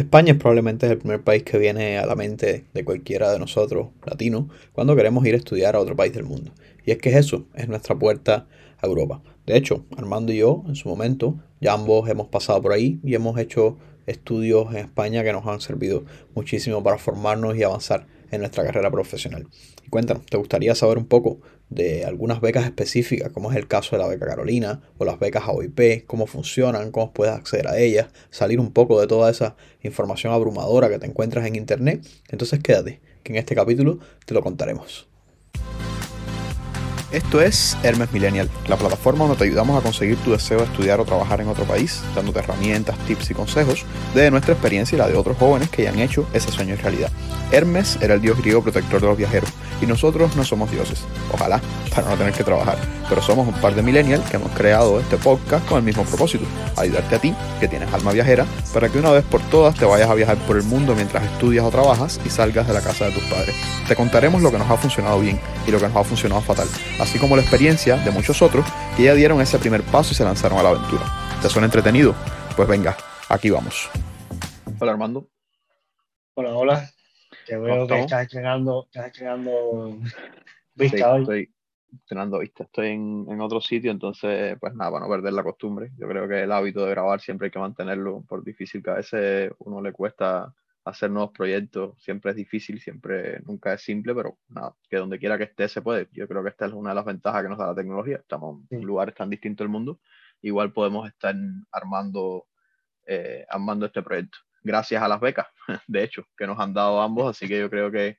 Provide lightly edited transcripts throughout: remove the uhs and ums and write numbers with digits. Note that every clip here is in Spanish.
España es probablemente el primer país que viene a la mente de cualquiera de nosotros, latinos, cuando queremos ir a estudiar a otro país del mundo. Y es que eso es nuestra puerta a Europa. De hecho, Armando y yo, en su momento, ya ambos hemos pasado por ahí y hemos hecho estudios en España que nos han servido muchísimo para formarnos y avanzar en nuestra carrera profesional. Y cuéntanos, ¿te gustaría saber un poco de algunas becas específicas, como es el caso de la beca Carolina o las becas AUIP, cómo funcionan, cómo puedes acceder a ellas, salir un poco de toda esa información abrumadora que te encuentras en internet? Entonces quédate, que en este capítulo te lo contaremos. Esto es Hermes Millennial, la plataforma donde te ayudamos a conseguir tu deseo de estudiar o trabajar en otro país, dándote herramientas, tips y consejos de nuestra experiencia y la de otros jóvenes que ya han hecho ese sueño en realidad. Hermes era el dios griego protector de los viajeros y nosotros no somos dioses, ojalá, para no tener que trabajar, pero somos un par de millennials que hemos creado este podcast con el mismo propósito, ayudarte a ti, que tienes alma viajera, para que una vez por todas te vayas a viajar por el mundo mientras estudias o trabajas y salgas de la casa de tus padres. Te contaremos lo que nos ha funcionado bien y lo que nos ha funcionado fatal, así como la experiencia de muchos otros que ya dieron ese primer paso y se lanzaron a la aventura. ¿Te suena entretenido? Pues venga, aquí vamos. Hola, Armando. Hola, hola. Te veo que estás estrenando vista sí, hoy. Estoy estrenando vista. Estoy en otro sitio, entonces, pues nada, para no perder la costumbre. Yo creo que el hábito de grabar siempre hay que mantenerlo, por difícil que a veces uno le cuesta hacer nuevos proyectos, siempre es difícil, siempre, nunca es simple, pero nada, que donde quiera que esté se puede. Yo creo que esta es una de las ventajas que nos da la tecnología. Estamos en lugares tan distintos del mundo, igual podemos estar armando este proyecto, gracias a las becas, de hecho, que nos han dado ambos, así que yo creo que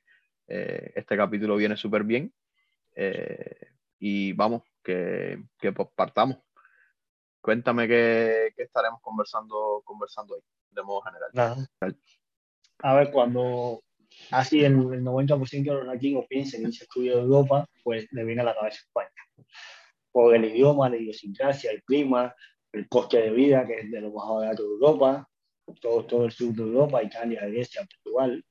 este capítulo viene súper bien, y vamos, que partamos. Cuéntame qué estaremos conversando hoy, de modo general. Nada. A ver, cuando así el 90% de los latinos piensan en ese estudio de Europa, pues le viene a la cabeza España. Por el idioma, la idiosincrasia, el clima, el coste de vida, que es de los más baratos de Europa, todo el sur de Europa, Italia, Grecia, Portugal.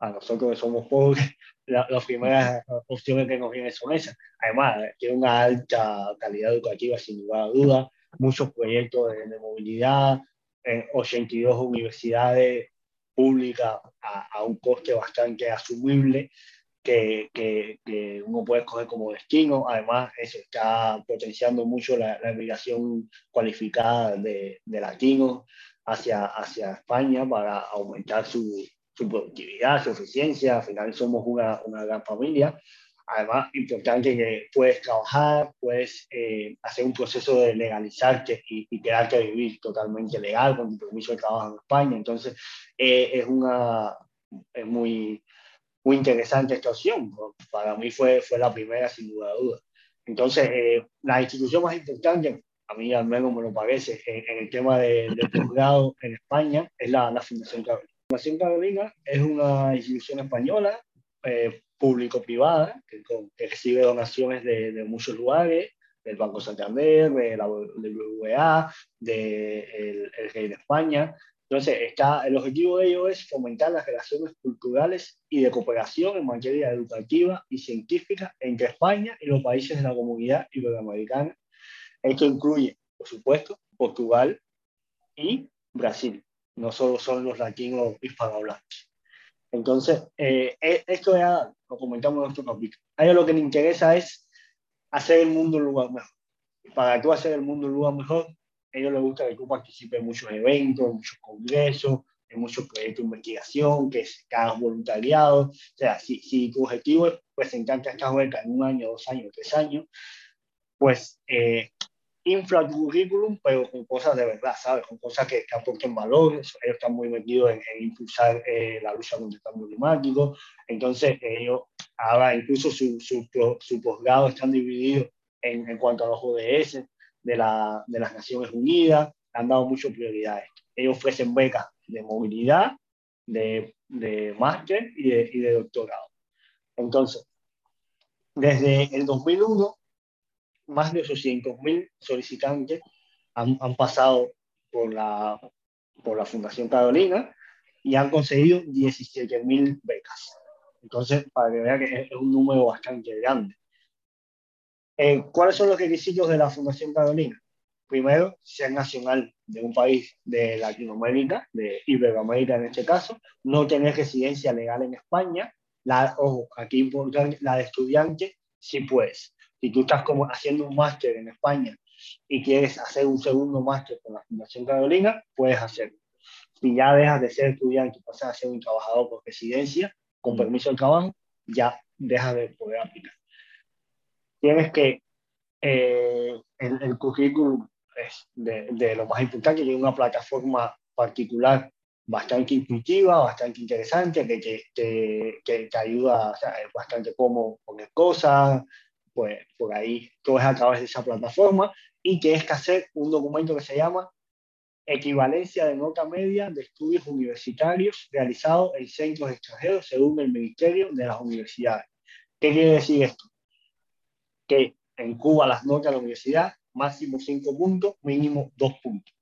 A nosotros que somos pobres, las primeras opciones que nos vienen son esas. Además, tiene una alta calidad educativa, sin lugar a dudas, muchos proyectos de movilidad, en 82 universidades pública a un coste bastante asumible que uno puede escoger como destino. Además, eso está potenciando mucho la migración cualificada de latinos hacia España para aumentar su productividad, su eficiencia. Al final somos una gran familia. Además, importante que puedes trabajar, puedes hacer un proceso de legalizarte y quedarte a vivir totalmente legal con tu permiso de trabajo en España. Entonces, es muy, muy interesante esta opción. Para mí fue la primera, sin duda. Entonces, la institución más importante, a mí al menos me lo parece, en el tema del posgrado en España, es la Fundación Carolina. La Fundación Carolina es una institución española, público-privada, que recibe donaciones de muchos lugares, del Banco Santander, del BBVA, del Rey de España. Entonces, el objetivo de ello es fomentar las relaciones culturales y de cooperación en materia educativa y científica entre España y los países de la Comunidad Iberoamericana. Esto incluye, por supuesto, Portugal y Brasil. No solo son los latinos hispanohablantes. Entonces, esto ya lo comentamos en nuestro capítulo. A ellos lo que les interesa es hacer el mundo un lugar mejor. Y para tú hacer el mundo un lugar mejor, a ellos les gusta que tú participes en muchos eventos, en muchos congresos, en muchos proyectos de investigación, que hagas voluntariado. O sea, si tu objetivo es presentarte a esta beca en 1 año, 2 años, 3 años, pues infla tu currículum, pero con cosas de verdad, ¿sabes? Con cosas que aporten valor. Ellos están muy metidos en impulsar la lucha contra el cambio climático. Entonces, ellos ahora incluso su posgrado están divididos en cuanto a los ODS de las Naciones Unidas. Han dado muchas prioridades. Ellos ofrecen becas de movilidad, de máster y de doctorado. Entonces, desde el 2001, más de 800.000 solicitantes han pasado por la Fundación Carolina y han conseguido 17.000 becas. Entonces, para que vean que es un número bastante grande. ¿Cuáles son los requisitos de la Fundación Carolina? primero, ser nacional de un país de Latinoamérica, de Iberoamérica en este caso, no tener residencia legal en España, ojo, aquí importante, la de estudiante, sí puedes. Si tú estás como haciendo un máster en España y quieres hacer un segundo máster con la Fundación Carolina, puedes hacerlo. Si ya dejas de ser estudiante y pasas a ser un trabajador por residencia, con permiso de trabajo, ya dejas de poder aplicar. Tienes que, el currículum es de lo más importante, tiene una plataforma particular bastante intuitiva, bastante interesante, que te ayuda, o sea, es bastante cómodo poner cosas, pues por ahí todo es a través de esa plataforma, y tienes que hacer un documento que se llama Equivalencia de Nota Media de Estudios Universitarios realizado en centros extranjeros según el Ministerio de las Universidades. ¿Qué quiere decir esto? Que en Cuba las notas de la universidad, máximo 5 puntos, mínimo 2 puntos.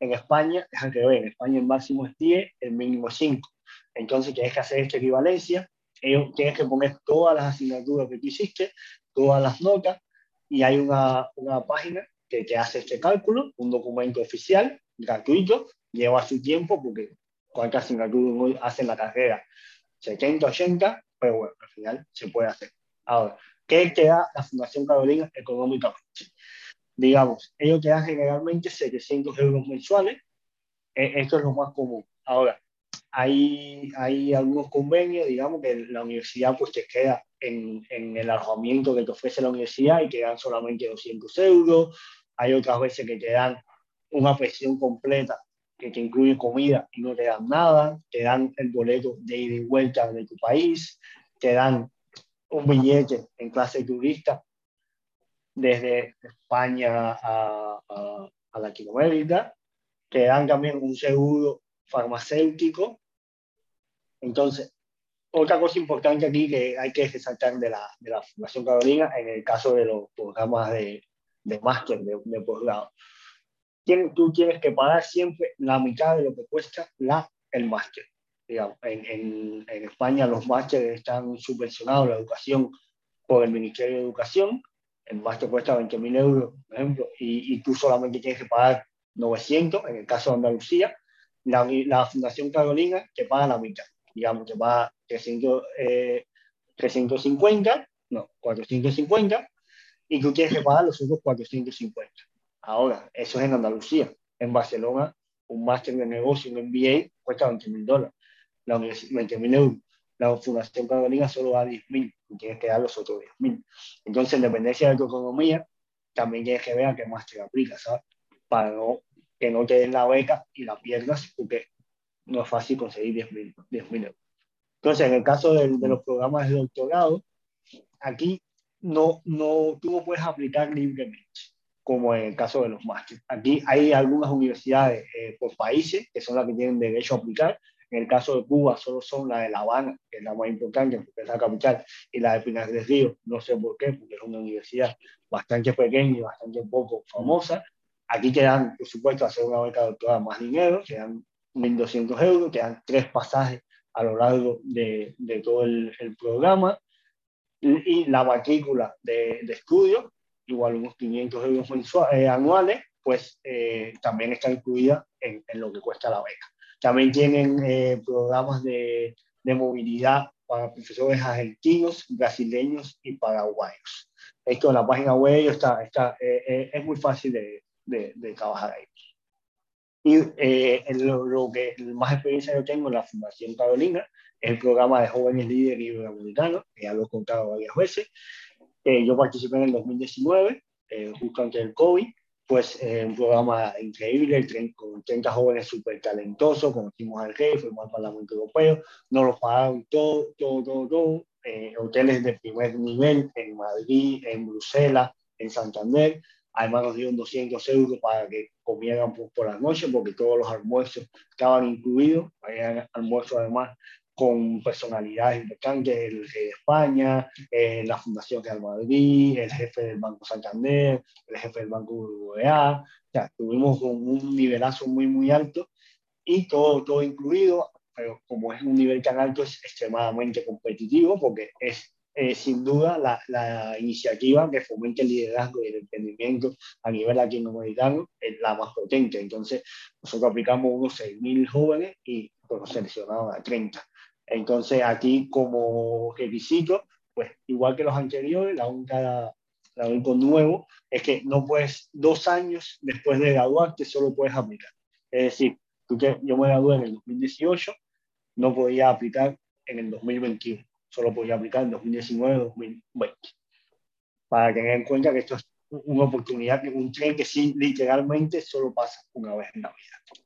En España es al revés, en España el máximo es 10, el mínimo es 5. Entonces tienes que hacer esta equivalencia, tienes que poner todas las asignaturas que tú hiciste, todas las notas, y hay una página que te hace este cálculo, un documento oficial, gratuito, lleva su tiempo, porque cuántas asignaturas hacen la carrera, 70, 80, pero bueno, al final se puede hacer. Ahora, ¿qué te da la Fundación Carolina económicamente? Digamos, ellos te dan generalmente 700 euros mensuales, esto es lo más común. Ahora, hay algunos convenios, digamos, que la universidad pues te queda en el alojamiento que te ofrece la universidad y te dan solamente 200 euros, hay otras veces que te dan una pensión completa que te incluye comida y no te dan nada, te dan el boleto de ida y vuelta de tu país, te dan un billete en clase turista desde España a Latinoamérica, te dan también un seguro farmacéutico. Entonces, otra cosa importante aquí que hay que resaltar de la Fundación Carolina, en el caso de los programas de máster, de posgrado, tú tienes que pagar siempre la mitad de lo que cuesta el máster. Digamos, en España los másteres están subvencionados, la educación, por el Ministerio de Educación. El máster cuesta 20.000 euros, por ejemplo, y tú solamente tienes que pagar 900, en el caso de Andalucía. La Fundación Carolina te paga la mitad, digamos, te paga 450, y tú tienes que pagar los otros 450. Ahora, eso es en Andalucía. En Barcelona, un máster de negocio, un MBA, cuesta $20.000. 20.000 euros. La Fundación Carolina solo da 10.000 y tienes que dar los otros 10.000. Entonces, en dependencia de tu economía, también tienes que ver a qué máster aplicas, ¿sabes? Para que no te den la beca y la pierdas, porque no es fácil conseguir 10.000 euros. Entonces, en el caso de los programas de doctorado, aquí tú no puedes aplicar libremente, como en el caso de los másteres. Aquí hay algunas universidades por países, que son las que tienen derecho a aplicar. En el caso de Cuba, solo son la de La Habana, que es la más importante, porque es la capital, y la de Pinar del Río, no sé por qué, porque es una universidad bastante pequeña y bastante poco famosa. Aquí te dan, por supuesto, hacer una beca doctoral más dinero, te dan 1.200 euros, te dan 3 pasajes a lo largo de todo el programa, y la matrícula de estudio, igual unos 500 euros anuales, pues también está incluida en lo que cuesta la beca. También tienen programas de movilidad para profesores argentinos, brasileños y paraguayos. Esto en la página web es muy fácil de trabajar ahí. Y lo que más experiencia yo tengo en la Fundación Carolina es el programa de Jóvenes Líderes Iberoamericanos, que ya lo he contado varias veces. Yo participé en el 2019, justo antes del COVID. Pues un programa increíble, con 30 jóvenes súper talentosos, conocimos al rey, fuimos al Parlamento Europeo, nos lo pagaron todo, hoteles de primer nivel en Madrid, en Bruselas, en Santander. Además nos dieron 200 euros para que comieran por las noches, porque todos los almuerzos estaban incluidos. Había almuerzos además con personalidades importantes, el rey de España, la Fundación Real Madrid, el jefe del Banco Santander, el jefe del Banco BBVA. O sea, tuvimos un nivelazo muy, muy alto, y todo incluido, pero como es un nivel tan alto, es extremadamente competitivo, porque es sin duda, la iniciativa que fomente el liderazgo y el emprendimiento a nivel latinoamericano es la más potente. Entonces, nosotros aplicamos unos 6.000 jóvenes y pues, seleccionaron a 30. Entonces, aquí como requisito, pues igual que los anteriores, la única nuevo es que no puedes 2 años después de graduarte, solo puedes aplicar. Es decir, yo me gradué en el 2018, no podía aplicar en el 2021. Solo podía aplicar en 2019-2020, para tener en cuenta que esto es una oportunidad, un tren que sí, literalmente solo pasa una vez en la vida.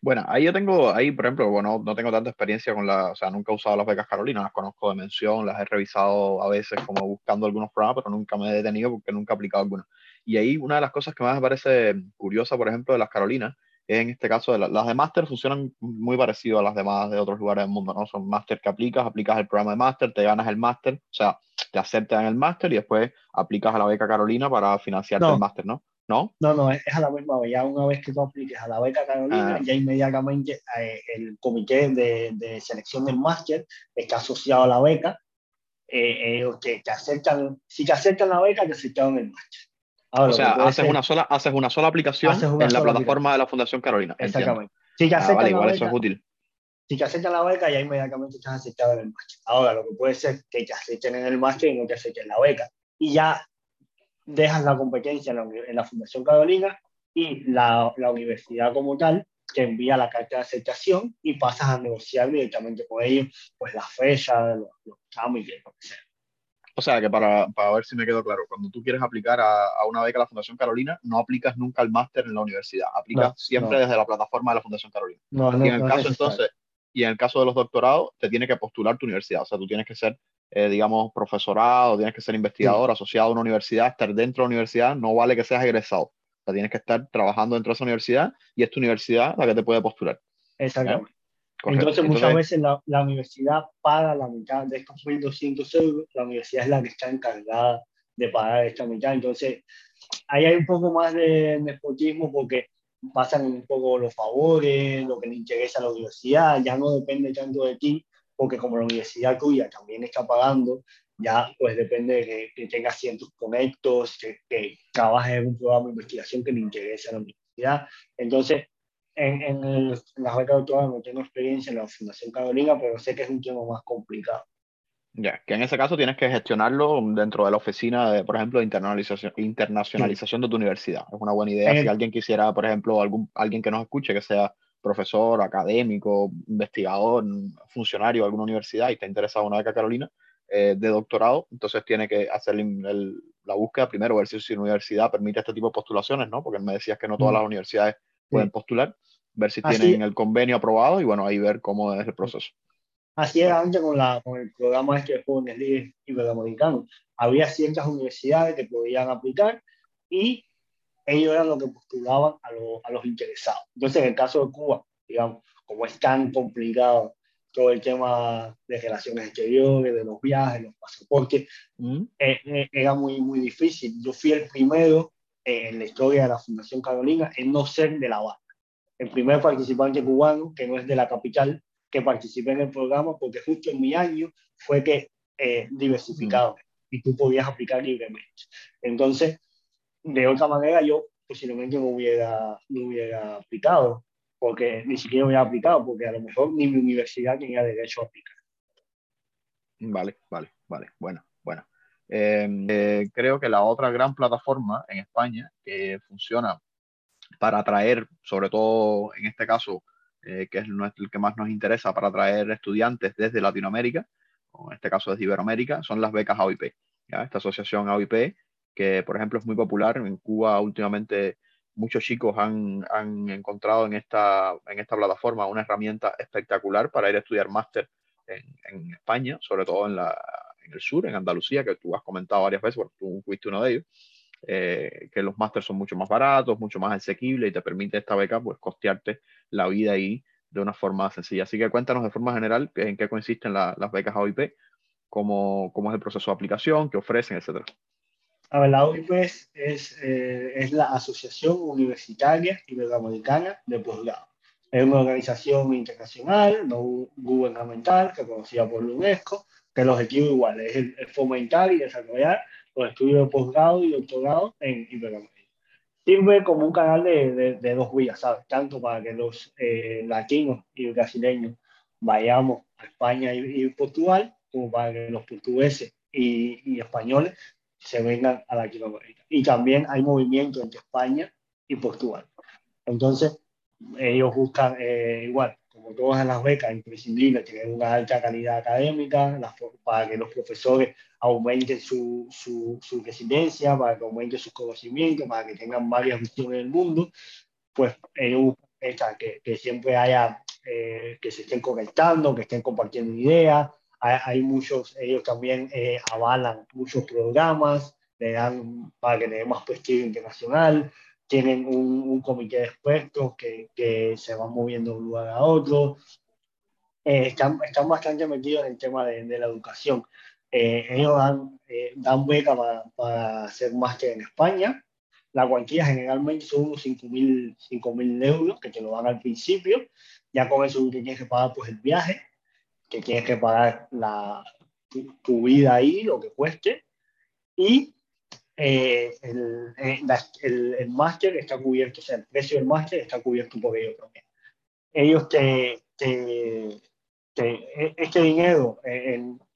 Bueno, ahí yo tengo, ahí por ejemplo, bueno, no tengo tanta experiencia con la, o sea, nunca he usado las becas Carolina, las conozco de mención, las he revisado a veces como buscando algunos programas, pero nunca me he detenido porque nunca he aplicado alguna. Y ahí una de las cosas que más me parece curiosa, por ejemplo, de las Carolinas, en este caso, las de máster funcionan muy parecido a las demás de otros lugares del mundo, ¿no? Son máster que aplicas el programa de máster, te ganas el máster, o sea, te aceptan el máster y después aplicas a la beca Carolina para financiarte el máster, ¿no? No, es a la misma vez. Ya una vez que tú apliques a la beca Carolina, ya inmediatamente el comité de selección del máster está asociado a la beca, que te aceptan, si te aceptan la beca, te aceptan el máster. Ahora, o sea, haces una sola aplicación en la plataforma de la Fundación Carolina. Exactamente. Si te aceptan la beca, eso es útil. Si te aceptan la beca, ya inmediatamente estás aceptado en el máster. Ahora, lo que puede ser que te acepten en el máster y no te acepten la beca. Y ya dejas la competencia en la Fundación Carolina y la universidad como tal te envía la carta de aceptación y pasas a negociar directamente con ellos pues la fecha, los trámites, lo que sea. O sea, que para ver si me quedo claro, cuando tú quieres aplicar a una beca a la Fundación Carolina, no aplicas nunca el máster en la universidad, aplicas siempre desde la plataforma de la Fundación Carolina. Y en el caso de los doctorados, te tiene que postular tu universidad, o sea, tú tienes que ser, digamos, profesorado, tienes que ser investigador, asociado a una universidad, estar dentro de la universidad, no vale que seas egresado, o sea, tienes que estar trabajando dentro de esa universidad y es tu universidad la que te puede postular. Exactamente. Entonces, muchas veces la universidad paga la mitad de estos 1.200 euros, la universidad es la que está encargada de pagar esta mitad. Entonces, ahí hay un poco más de nepotismo porque pasan un poco los favores, lo que le interesa a la universidad, ya no depende tanto de ti, porque como la universidad tuya también está pagando, ya pues depende de que tengas ciertos conectos, que trabajes en un programa de investigación que le interesa a la universidad. Entonces, en las becas doctorales no tengo experiencia en la Fundación Carolina, pero sé que es un tema más complicado. Ya, que en ese caso tienes que gestionarlo dentro de la oficina, por ejemplo, de internacionalización de tu universidad. Es una buena idea si alguien quisiera, por ejemplo, alguien que nos escuche, que sea profesor, académico, investigador, funcionario de alguna universidad y está interesado en una beca Carolina de doctorado, entonces tiene que hacer la búsqueda primero, ver si su universidad permite este tipo de postulaciones, ¿no? Porque me decías que no todas las universidades pueden postular, ver si tienen el convenio aprobado y bueno, ahí ver cómo es el proceso. Así era antes con el programa de Jóvenes Líderes Iberoamericanos. Había ciertas universidades que podían aplicar y ellos eran los que postulaban a los interesados. Entonces, en el caso de Cuba, digamos, como es tan complicado todo el tema de relaciones exteriores, de los viajes, los pasaportes, era muy, muy difícil. Yo fui el primero en la historia de la Fundación Carolina en no ser de La Habana. El primer participante cubano, que no es de la capital, que participé en el programa, porque justo en mi año fue que diversificado y tú podías aplicar libremente. Entonces, de otra manera, yo posiblemente no hubiera aplicado, porque ni siquiera hubiera aplicado, porque a lo mejor ni mi universidad tenía derecho a aplicar. Vale. Bueno. Creo que la otra gran plataforma en España que funciona para atraer, sobre todo en este caso, que es el que más nos interesa, para atraer estudiantes desde Latinoamérica, o en este caso desde Iberoamérica, son las becas AUIP, ¿ya? Esta asociación AUIP, que por ejemplo es muy popular en Cuba últimamente. Muchos chicos han encontrado en esta plataforma una herramienta espectacular para ir a estudiar máster en España, sobre todo en el sur, en Andalucía, que tú has comentado varias veces, porque tú fuiste uno de ellos, que los másters son mucho más baratos, mucho más asequibles y te permite esta beca pues costearte la vida ahí de una forma sencilla. Así que cuéntanos de forma general en qué consisten las becas AUIP, cómo es el proceso de aplicación, qué ofrecen, etc. A ver, la AUIP es la Asociación Universitaria Iberoamericana de Posgrado. Es una organización internacional, no gubernamental, reconocida por la UNESCO, que el objetivo igual es el fomentar y desarrollar los estudios de posgrado y doctorado en Iberoamérica. Sirve como un canal de dos vías, ¿sabes? Tanto para que los latinos y brasileños vayamos a España y Portugal, como para que los portugueses y españoles se vengan a Latinoamérica. Y también hay movimiento entre España y Portugal. Entonces, ellos buscan, igual, como todas las becas imprescindibles, tienen una alta calidad académica, para que los profesores aumenten su residencia, para que aumenten sus conocimientos, para que tengan varias visiones del mundo, pues ellos buscan que siempre haya, que se estén conectando, que estén compartiendo ideas. Hay muchos, ellos también avalan muchos programas, le dan para que le dé más prestigio internacional. Tienen un comité de expertos que se van moviendo de un lugar a otro. Están bastante metidos en el tema de la educación. Ellos dan beca para hacer máster en España. La cuantía generalmente son unos 5.000 euros que te lo dan al principio. Ya con eso te tienes que pagar pues, el viaje, que tienes que pagar tu vida ahí, lo que cueste. Y el máster está cubierto, o sea, el precio del máster está cubierto por ellos también. Ellos este dinero,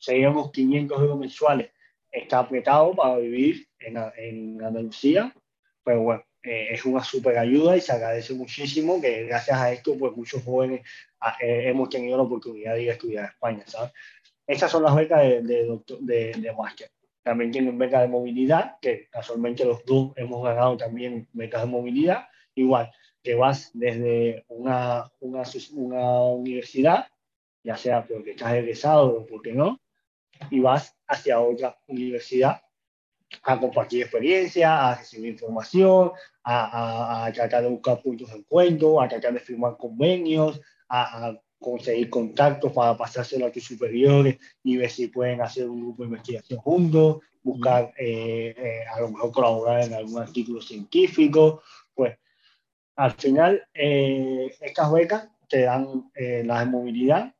digamos 500 euros mensuales, está apretado para vivir en Andalucía, pero bueno, es una súper ayuda y se agradece muchísimo que gracias a esto, pues muchos jóvenes hemos tenido la oportunidad de ir a estudiar a España, ¿sabes? Estas son las becas de máster. También tienen becas de movilidad, que casualmente los dos hemos ganado también becas de movilidad. Igual, que vas desde una universidad, ya sea porque estás egresado o porque no, y vas hacia otra universidad a compartir experiencia, a recibir información, a tratar de buscar puntos de encuentro, a tratar de firmar convenios, a conseguir contactos para pasárselo a tus superiores y ver si pueden hacer un grupo de investigación juntos, buscar, a lo mejor colaborar en algún artículo científico. Pues al final, estas becas te dan la movilidad,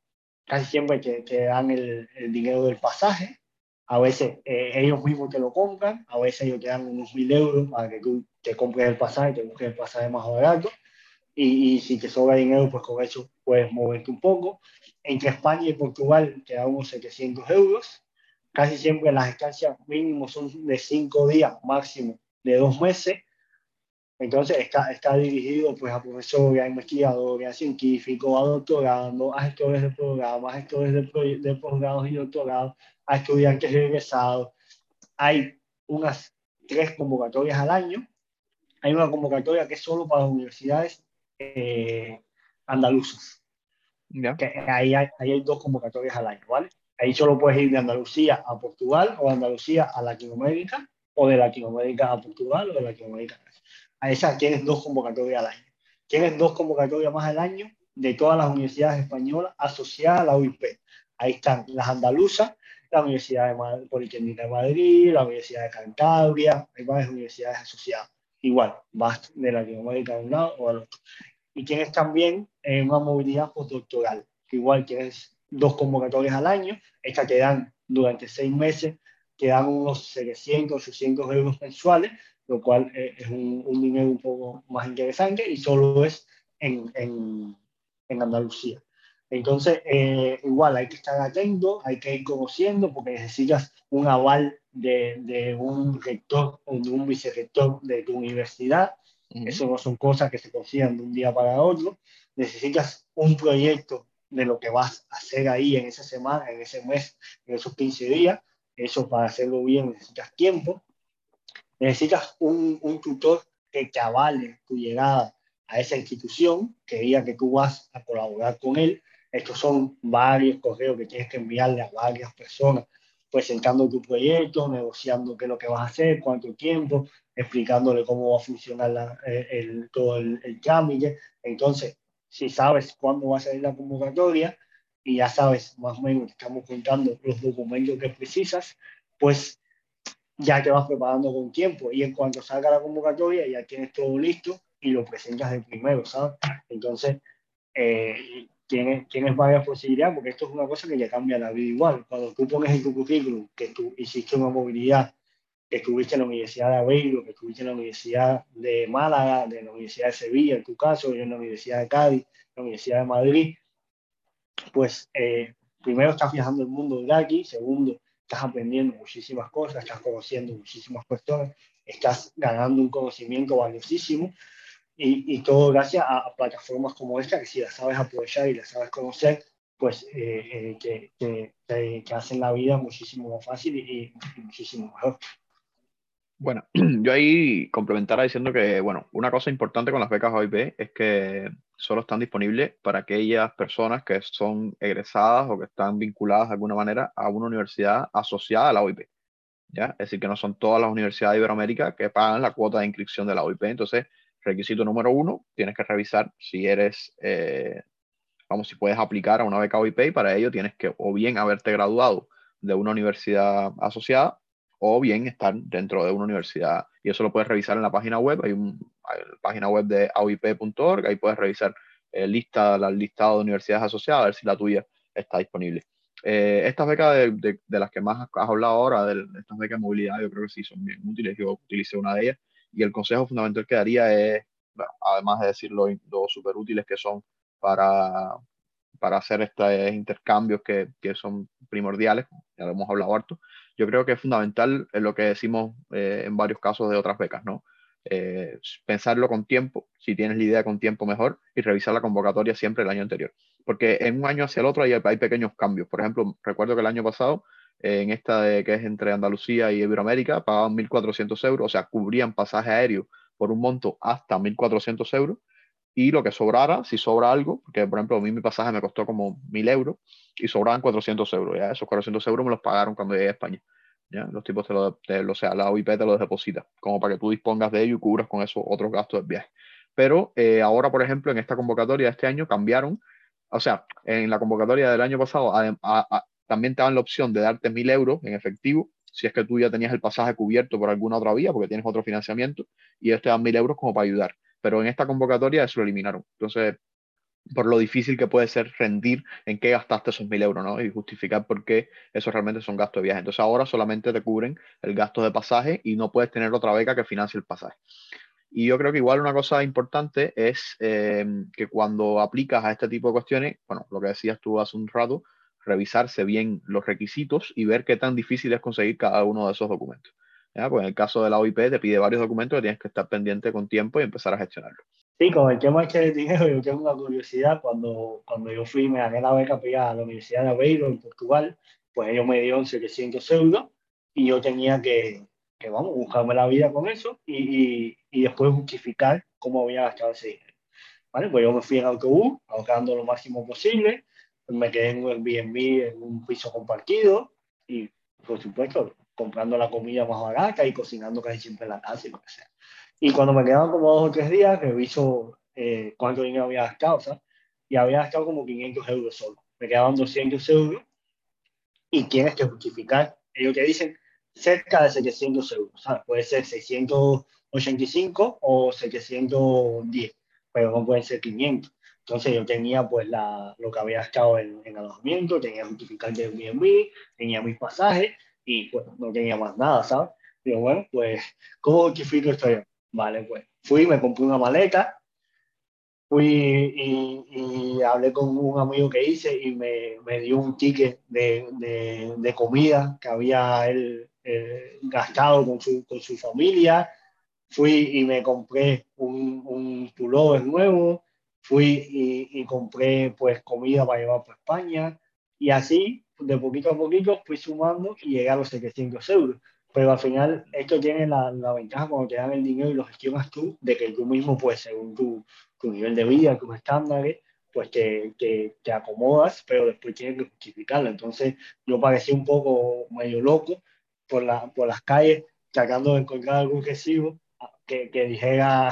casi siempre te dan el dinero del pasaje, a veces ellos mismos te lo compran, a veces ellos te dan unos 1.000 euros para que tú te compres el pasaje, te busques el pasaje más barato. Y si te sobra dinero, pues con eso puedes moverte un poco. Entre España y Portugal te da unos 700 euros. Casi siempre las estancias mínimas son de 5 días, máximo de 2 meses. Entonces está dirigido pues, a profesores, a investigadores, a científicos, a doctorandos, a gestores de programas, a gestores de posgrados y doctorados, a estudiantes egresados. Hay unas 3 convocatorias al año. Hay una convocatoria que es solo para las universidades andaluzas. Yeah. Ahí hay 2 convocatorias al año, ¿vale? Ahí solo puedes ir de Andalucía a Portugal o de Andalucía a Latinoamérica o de Latinoamérica a Portugal o de Latinoamérica a Brasil. A esas tienes 2 convocatorias al año. Tienes 2 convocatorias más al año de todas las universidades españolas asociadas a la AUIP. Ahí están las andaluzas, la Universidad Politécnica de Madrid, la Universidad de Cantabria, hay varias universidades asociadas. Igual, vas de Latinoamérica de un lado o al otro. Y tienes también una movilidad postdoctoral, que igual tienes 2 convocatorias al año. Estas te dan durante 6 meses, te dan unos 700, 800 euros mensuales, lo cual es un dinero un poco más interesante y solo es en Andalucía. Entonces, igual hay que estar atento, hay que ir conociendo porque necesitas un aval de un rector o de un vicerrector de tu universidad. Eso no son cosas que se consigan de un día para otro. Necesitas un proyecto de lo que vas a hacer ahí en esa semana, en ese mes, en esos 15 días. Eso para hacerlo bien necesitas tiempo. Necesitas un tutor que te avale tu llegada a esa institución, que diga que tú vas a colaborar con él. Estos son varios correos que tienes que enviarle a varias personas, presentando tu proyecto, negociando qué es lo que vas a hacer, cuánto tiempo, explicándole cómo va a funcionar todo el trámite. Entonces, si sabes cuándo va a salir la convocatoria y ya sabes más o menos, estamos contando los documentos que precisas, pues ya te vas preparando con tiempo y en cuanto salga la convocatoria ya tienes todo listo y lo presentas de primero, ¿sabes? Entonces, ¿Quiénes van a la posibilidad? Porque esto es una cosa que le cambia la vida igual. Cuando tú pones en tu currículum que tú hiciste una movilidad, que estuviste en la Universidad de Aveiro, que estuviste en la Universidad de Málaga, de la Universidad de Sevilla, en tu caso, yo en la Universidad de Cádiz, la Universidad de Madrid, pues primero estás viajando el mundo de aquí, segundo, estás aprendiendo muchísimas cosas, estás conociendo muchísimas cuestiones, estás ganando un conocimiento valiosísimo. Y todo gracias a plataformas como esta, que si las sabes aprovechar y las sabes conocer, pues que hacen la vida muchísimo más fácil y muchísimo mejor. Bueno, yo ahí complementara diciendo que, bueno, una cosa importante con las becas AUIP es que solo están disponibles para aquellas personas que son egresadas o que están vinculadas de alguna manera a una universidad asociada a la AUIP, ¿ya? Es decir, que no son todas las universidades de Iberoamérica que pagan la cuota de inscripción de la AUIP. Entonces, requisito número 1, tienes que revisar si eres, si puedes aplicar a una beca AUIP, y para ello tienes que o bien haberte graduado de una universidad asociada o bien estar dentro de una universidad. Y eso lo puedes revisar en la página web. Hay la página web de auip.org, ahí puedes revisar el listado de universidades asociadas, a ver si la tuya está disponible. Estas becas de las que más has hablado ahora, estas becas de movilidad, yo creo que sí son bien útiles. Yo utilicé una de ellas. Y el consejo fundamental que daría es, bueno, además de decir lo súper útiles que son para hacer estos intercambios que son primordiales, ya lo hemos hablado harto, yo creo que es fundamental lo que decimos en varios casos de otras becas, ¿no? Pensarlo con tiempo, si tienes la idea con tiempo mejor, y revisar la convocatoria siempre el año anterior. Porque en un año hacia el otro hay pequeños cambios. Por ejemplo, recuerdo que el año pasado, en esta que es entre Andalucía y Iberoamérica, pagaban 1.400 euros, o sea, cubrían pasaje aéreo por un monto hasta 1.400 euros, y lo que sobrara, si sobra algo, porque por ejemplo a mí mi pasaje me costó como 1.000 euros, y sobraban 400 euros, ¿ya? Esos 400 euros me los pagaron cuando llegué a España, ¿ya? Los tipos la AUIP te los deposita, como para que tú dispongas de ello y cubras con esos otros gastos del viaje. Pero ahora, por ejemplo, en esta convocatoria de este año cambiaron, o sea, en la convocatoria del año pasado, también te dan la opción de darte 1.000 euros en efectivo, si es que tú ya tenías el pasaje cubierto por alguna otra vía, porque tienes otro financiamiento, y ellos te dan 1.000 euros como para ayudar. Pero en esta convocatoria eso lo eliminaron. Entonces, por lo difícil que puede ser rendir en qué gastaste esos 1.000 euros, ¿no? Y justificar por qué eso realmente son gastos de viaje. Entonces, ahora solamente te cubren el gasto de pasaje y no puedes tener otra beca que financie el pasaje. Y yo creo que igual una cosa importante es que cuando aplicas a este tipo de cuestiones, bueno, lo que decías tú hace un rato, revisarse bien los requisitos y ver qué tan difícil es conseguir cada uno de esos documentos, ¿ya? Pues en el caso de la AUIP te pide varios documentos que tienes que estar pendiente con tiempo y empezar a gestionarlo. Sí, con el tema del dinero, yo tengo una curiosidad. Cuando yo fui, me gané la beca a la Universidad de Aveiro en Portugal, pues ellos me dieron 700 euros y yo tenía que buscarme la vida con eso y después justificar cómo había gastado ese dinero. Vale, pues yo me fui en autobús, ahorrando lo máximo posible. Me quedé en un Airbnb, en un piso compartido y, por supuesto, comprando la comida más barata y cocinando casi siempre en la casa y lo que sea. Y cuando me quedaban como 2 o 3 días, reviso cuánto dinero había gastado, ¿sabes? Y había gastado como 500 euros solo. Me quedaban 200 euros y tienes que justificar. Ellos te dicen cerca de 700 euros, ¿sabes? Puede ser 685 o 710, pero no pueden ser 500. Entonces yo tenía pues lo que había gastado en alojamiento, tenía justificante de Airbnb, tenía mis pasajes y pues no tenía más nada, ¿sabes? Digo, bueno, pues ¿cómo justifico esto yo? Vale, pues fui, me compré una maleta, fui y hablé con un amigo que hice y me dio un ticket de comida que había él gastado con su familia. Fui y me compré un pullover nuevo. Fui y compré pues comida para llevar para España y así de poquito a poquito fui sumando y llegué a los 700 euros. Pero al final esto tiene la ventaja cuando te dan el dinero y lo gestionas tú, de que tú mismo pues según tu nivel de vida, tus estándares, pues te acomodas, pero después tienes que justificarlo. Entonces yo parecía un poco medio loco por las calles tratando de encontrar algún recibo que dijera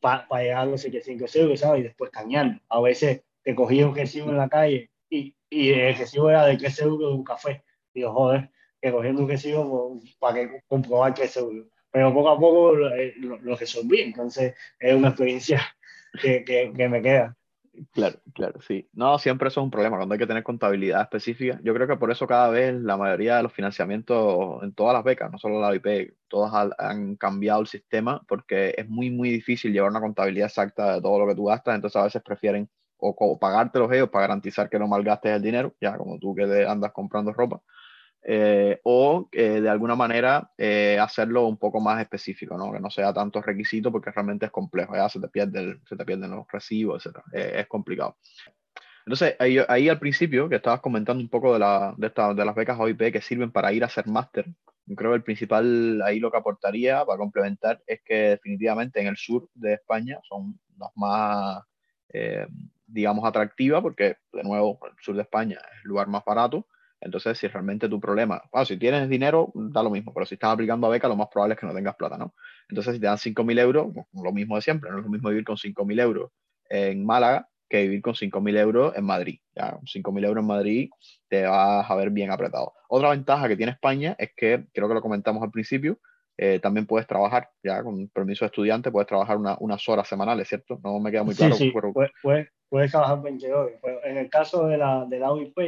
para llegar a los 700 euros, ¿sabes? Y después cañando. A veces te cogía un recibo en la calle y el recibo era de 3 euros de un café. Digo, joder, que cogiendo un recibo para comprobar 3 euros. Pero poco a poco lo resolví. Entonces, es una experiencia que me queda. Claro, claro, sí. No, siempre eso es un problema, cuando hay que tener contabilidad específica. Yo creo que por eso cada vez la mayoría de los financiamientos en todas las becas, no solo la AUIP, todas han cambiado el sistema porque es muy, muy difícil llevar una contabilidad exacta de todo lo que tú gastas, entonces a veces prefieren o pagártelos ellos para garantizar que no malgastes el dinero, ya como tú que te andas comprando ropa, de alguna manera hacerlo un poco más específico, ¿no? Que no sea tanto requisito porque realmente es complejo, ya se te pierden los recibos, etc. Es complicado. Entonces, ahí al principio, que estabas comentando un poco de las becas AUIP que sirven para ir a hacer máster, creo que el principal ahí lo que aportaría para complementar es que definitivamente en el sur de España son las más, digamos, atractivas porque, de nuevo, el sur de España es el lugar más barato. Entonces, si realmente tu problema... Bueno, si tienes dinero, da lo mismo. Pero si estás aplicando a beca, lo más probable es que no tengas plata, ¿no? Entonces, si te dan 5.000 euros, pues, lo mismo de siempre. No es lo mismo vivir con 5.000 euros en Málaga que vivir con 5.000 euros en Madrid. Ya, 5.000 euros en Madrid te vas a ver bien apretado. Otra ventaja que tiene España es que, creo que lo comentamos al principio, también puedes trabajar, ya con permiso de estudiante, puedes trabajar unas horas semanales, ¿cierto? No me queda muy claro. Sí, sí. Pero... Puedes trabajar 20 horas. En el caso de la AUIP,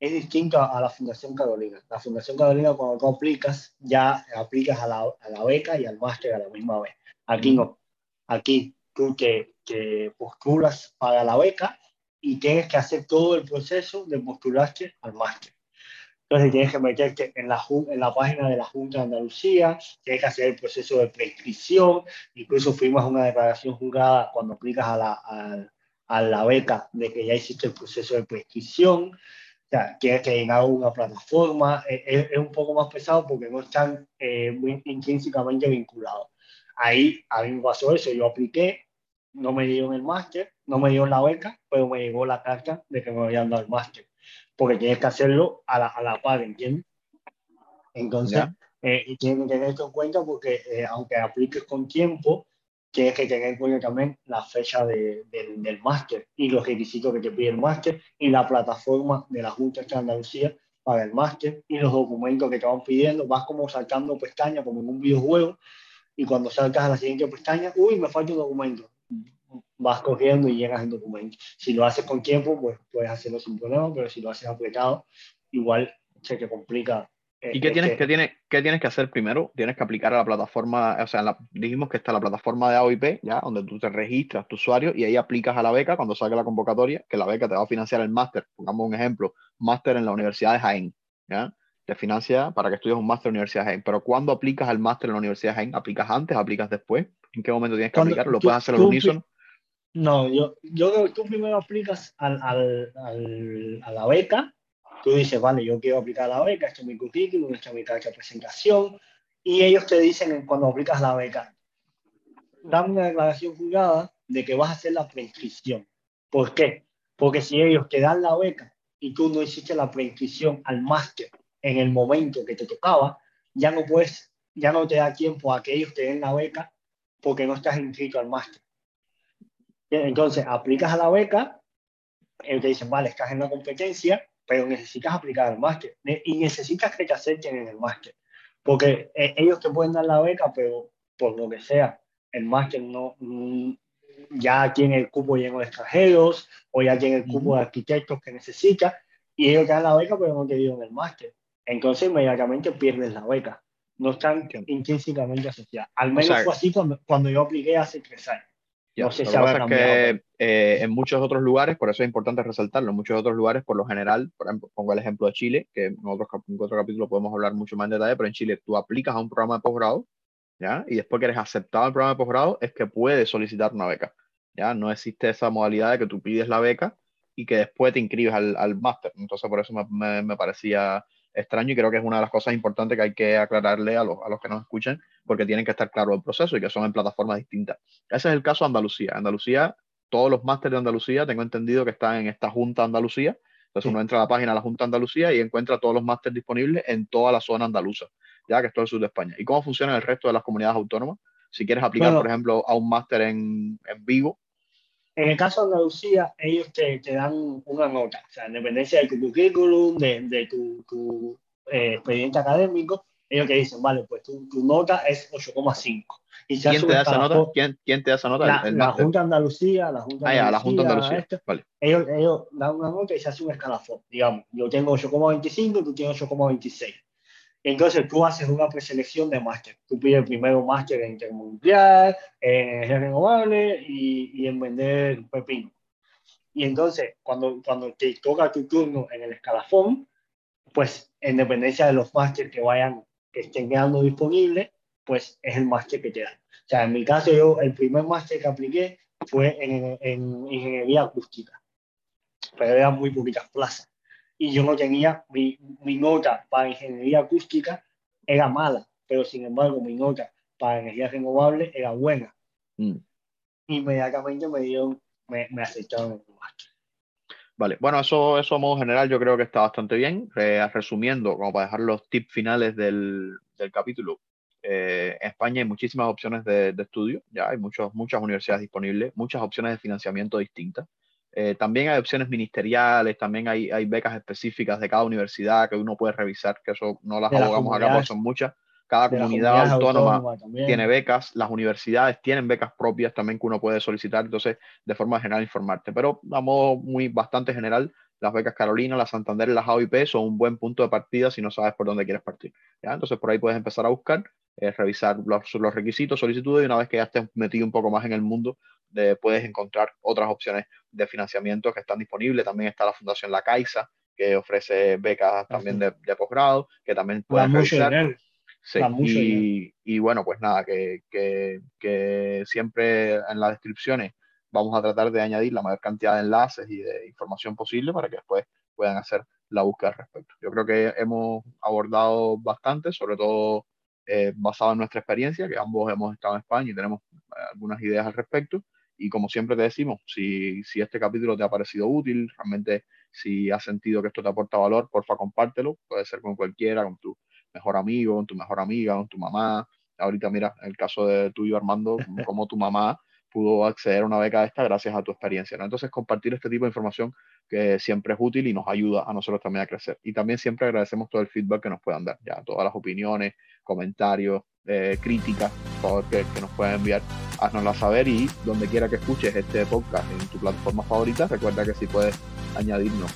es distinto a la Fundación Carolina. La Fundación Carolina, cuando tú aplicas, ya aplicas a la beca y al máster a la misma vez. Aquí no. Aquí tú te postulas para la beca y tienes que hacer todo el proceso de postularte al máster. Entonces tienes que meterte en la página de la Junta de Andalucía, tienes que hacer el proceso de prescripción, incluso firmas una declaración jurada cuando aplicas a la beca de que ya hiciste el proceso de prescripción. O sea, tienes que llenar una plataforma, es un poco más pesado porque no están muy intrínsecamente vinculados. Ahí a mí me pasó eso, yo apliqué, no me dieron el máster, no me dieron la beca, pero me llegó la carta de que me habían dado el máster, porque tienes que hacerlo a la par, ¿entiendes? Entonces, y tienes que tener esto en cuenta porque aunque apliques con tiempo, tienes que tener en cuenta también la fecha del máster y los requisitos que te pide el máster y la plataforma de la Junta de Andalucía para el máster y los documentos que te van pidiendo. Vas como saltando pestañas, como en un videojuego, y cuando saltas a la siguiente pestaña, ¡uy, me falta un documento! Vas corriendo y llegas al documento. Si lo haces con tiempo, pues puedes hacerlo sin problema, pero si lo haces apretado, igual se te complica. ¿Y qué tienes que hacer primero? Tienes que aplicar a la plataforma, o sea, dijimos que está la plataforma de AUIP, ya, donde tú te registras tu usuario y ahí aplicas a la beca cuando salga la convocatoria, que la beca te va a financiar el máster. Pongamos un ejemplo, máster en la Universidad de Jaén, ¿ya? Te financia para que estudies un máster en la Universidad de Jaén. Pero ¿cuándo aplicas al máster en la Universidad de Jaén? ¿Aplicas antes? ¿Aplicas después? ¿En qué momento tienes que aplicar? ¿Lo puedes hacer al unísono? No, yo creo que tú primero aplicas a la beca. Tú dices, vale, yo quiero aplicar la beca, este es mi currículum, esta es mi carta de presentación, y ellos te dicen cuando aplicas la beca, dame una declaración jurada de que vas a hacer la preinscripción. ¿Por qué? Porque si ellos te dan la beca y tú no hiciste la preinscripción al máster en el momento que te tocaba, ya no te da tiempo a que ellos te den la beca porque no estás inscrito al máster. Entonces, aplicas a la beca, ellos te dicen, vale, estás en la competencia, pero necesitas aplicar al máster y necesitas que te acepten en el máster porque ellos te pueden dar la beca pero por lo que sea el máster no ya tiene el cupo lleno de extranjeros o ya tiene el cupo de arquitectos que necesitas y ellos te dan la beca pero no te dieron el máster, entonces inmediatamente pierdes la beca, no están intrínsecamente asociadas, al menos fue así cuando yo apliqué hace 3 años. Ya, no sé si habrá cambiado. En muchos otros lugares, por eso es importante resaltarlo, en muchos otros lugares, por lo general, por ejemplo, pongo el ejemplo de Chile, que en otro capítulo podemos hablar mucho más en detalle, pero en Chile tú aplicas a un programa de posgrado, ¿ya? Y después que eres aceptado al programa de posgrado, es que puedes solicitar una beca, ¿ya? No existe esa modalidad de que tú pides la beca y que después te inscribes al máster. Entonces, por eso me parecía extraño y creo que es una de las cosas importantes que hay que aclararle a los que nos escuchan, porque tienen que estar claros el proceso y que son en plataformas distintas. Ese es el caso de Andalucía. Andalucía, todos los másteres de Andalucía, tengo entendido que están en esta Junta de Andalucía. Entonces uno entra a la página de la Junta de Andalucía y encuentra todos los másteres disponibles en toda la zona andaluza, ya que es todo el sur de España. ¿Y cómo funciona el resto de las comunidades autónomas? Si quieres aplicar, por ejemplo, a un máster en Vigo. En el caso de Andalucía, ellos te dan una nota, o sea, en dependencia de tu currículum, de tu expediente académico, ellos que dicen, vale, pues tu nota es 8,5. ¿Quién te da esa nota? La Junta de Andalucía, la Junta de Andalucía. Vale. Ellos dan una nota y se hace un escalafón, digamos. Yo tengo 8,25, tú tienes 8,26. Entonces tú haces una preselección de máster. Tú pides primero un máster en termonuclear, en energía renovable y en vender pepino. Y entonces, cuando te toca tu turno en el escalafón, pues en dependencia de los máster que estén quedando disponibles, pues es el máster que te dan. O sea, en mi caso, yo el primer máster que apliqué fue en ingeniería acústica, pero eran muy poquitas plazas. Y yo no tenía, mi nota para ingeniería acústica era mala, pero sin embargo mi nota para energía renovable era buena. Inmediatamente me aceptaron el máster. Vale, bueno, eso a modo general yo creo que está bastante bien. Resumiendo, como para dejar los tips finales del capítulo, en España hay muchísimas opciones de estudio, ya hay muchas universidades disponibles, muchas opciones de financiamiento distintas. También hay opciones ministeriales, también hay becas específicas de cada universidad que uno puede revisar, que eso no las abogamos acá, porque son muchas. Cada comunidad autónoma tiene becas, las universidades tienen becas propias también que uno puede solicitar, entonces de forma general informarte, pero a modo bastante general, las becas Carolina, las Santander, las AUIP son un buen punto de partida si no sabes por dónde quieres partir, ¿ya? Entonces por ahí puedes empezar a buscar, revisar los requisitos, solicitudes, y una vez que ya estés metido un poco más en el mundo, puedes encontrar otras opciones de financiamiento que están disponibles. También está la Fundación La Caixa, que ofrece becas también de posgrado, que también puedes revisar. Sí, y bueno, pues nada, que siempre en las descripciones vamos a tratar de añadir la mayor cantidad de enlaces y de información posible para que después puedan hacer la búsqueda al respecto. Yo creo que hemos abordado bastante, sobre todo basado en nuestra experiencia, que ambos hemos estado en España y tenemos algunas ideas al respecto. Y como siempre te decimos, si este capítulo te ha parecido útil, realmente si has sentido que esto te aporta valor, porfa, compártelo. Puede ser con cualquiera, con tu mejor amigo, con tu mejor amiga, con tu mamá. Ahorita mira, el caso de tuyo, Armando, como tu mamá pudo acceder a una beca de esta gracias a tu experiencia, ¿no? Entonces compartir este tipo de información que siempre es útil y nos ayuda a nosotros también a crecer. Y también siempre agradecemos todo el feedback que nos puedan dar, ya todas las opiniones, comentarios, críticas, por favor, que nos puedan enviar, háznoslas saber. Y donde quiera que escuches este podcast, en tu plataforma favorita, recuerda que si puedes añadirnos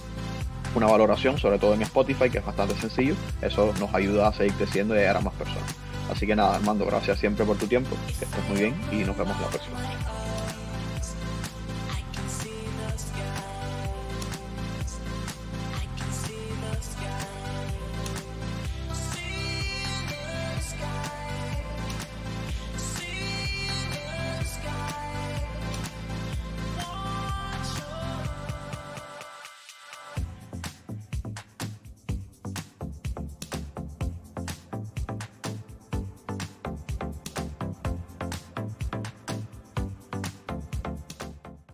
una valoración, sobre todo en Spotify, que es bastante sencillo, eso nos ayuda a seguir creciendo y llegar a más personas. Así que nada, Armando, gracias siempre por tu tiempo, que estés muy bien y nos vemos la próxima.